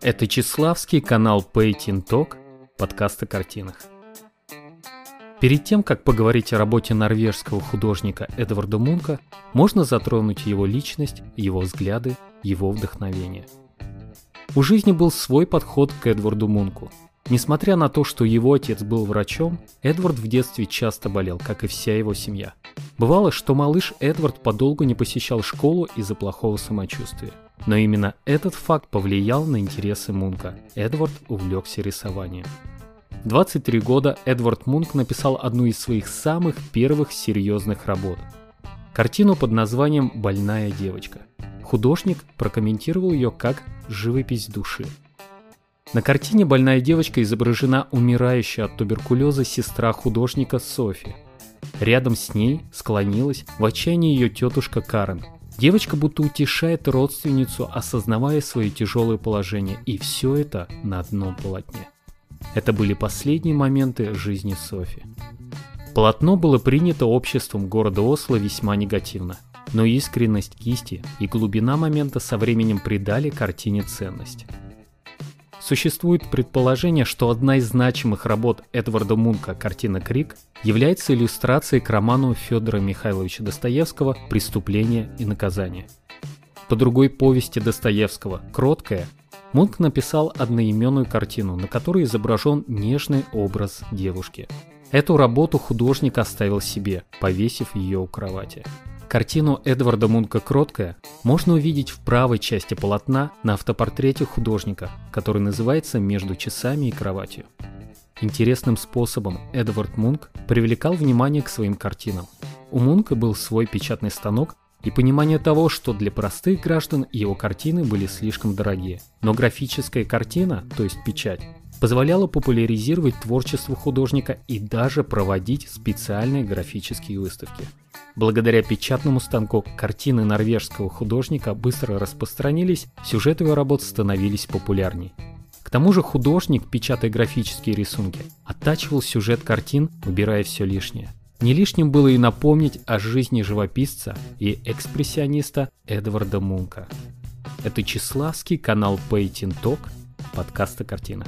Это Чеславский канал Painting Talk, подкаст о картинах. Перед тем, как поговорить о работе норвежского художника Эдварда Мунка, можно затронуть его личность, его взгляды, его вдохновение. У жизни был свой подход к Эдварду Мунку. Несмотря на то, что его отец был врачом, Эдвард в детстве часто болел, как и вся его семья. Бывало, что малыш Эдвард подолгу не посещал школу из-за плохого самочувствия. Но именно этот факт повлиял на интересы Мунка. Эдвард увлекся рисованием. В 23 года Эдвард Мунк написал одну из своих самых первых серьезных работ – картину под названием «Больная девочка». Художник прокомментировал ее как «живопись души». На картине больная девочка изображена умирающая от туберкулеза сестра художника Софи. Рядом с ней склонилась в отчаянии ее тетушка Карен. Девочка будто утешает родственницу, осознавая свое тяжелое положение, и все это на одном полотне. Это были последние моменты жизни Софи. Полотно было принято обществом города Осло весьма негативно, но искренность кисти и глубина момента со временем придали картине ценность. Существует предположение, что одна из значимых работ Эдварда Мунка, картина «Крик», является иллюстрацией к роману Федора Михайловича Достоевского «Преступление и наказание». По другой повести Достоевского «Кроткая» Мунк написал одноименную картину, на которой изображен нежный образ девушки. Эту работу художник оставил себе, повесив ее у кровати. Картину Эдварда Мунка «Кроткая» можно увидеть в правой части полотна на автопортрете художника, который называется «Между часами и кроватью». Интересным способом Эдвард Мунк привлекал внимание к своим картинам. У Мунка был свой печатный станок и понимание того, что для простых граждан его картины были слишком дорогие. Но графическая картина, то есть печать, позволяла популяризировать творчество художника и даже проводить специальные графические выставки. Благодаря печатному станку картины норвежского художника быстро распространились, сюжеты его работ становились популярней. К тому же художник, печатая графические рисунки, оттачивал сюжет картин, убирая все лишнее. Не лишним было и напомнить о жизни живописца и экспрессиониста Эдварда Мунка. Это Чеславский канал Painting Talk, подкаст о картинах.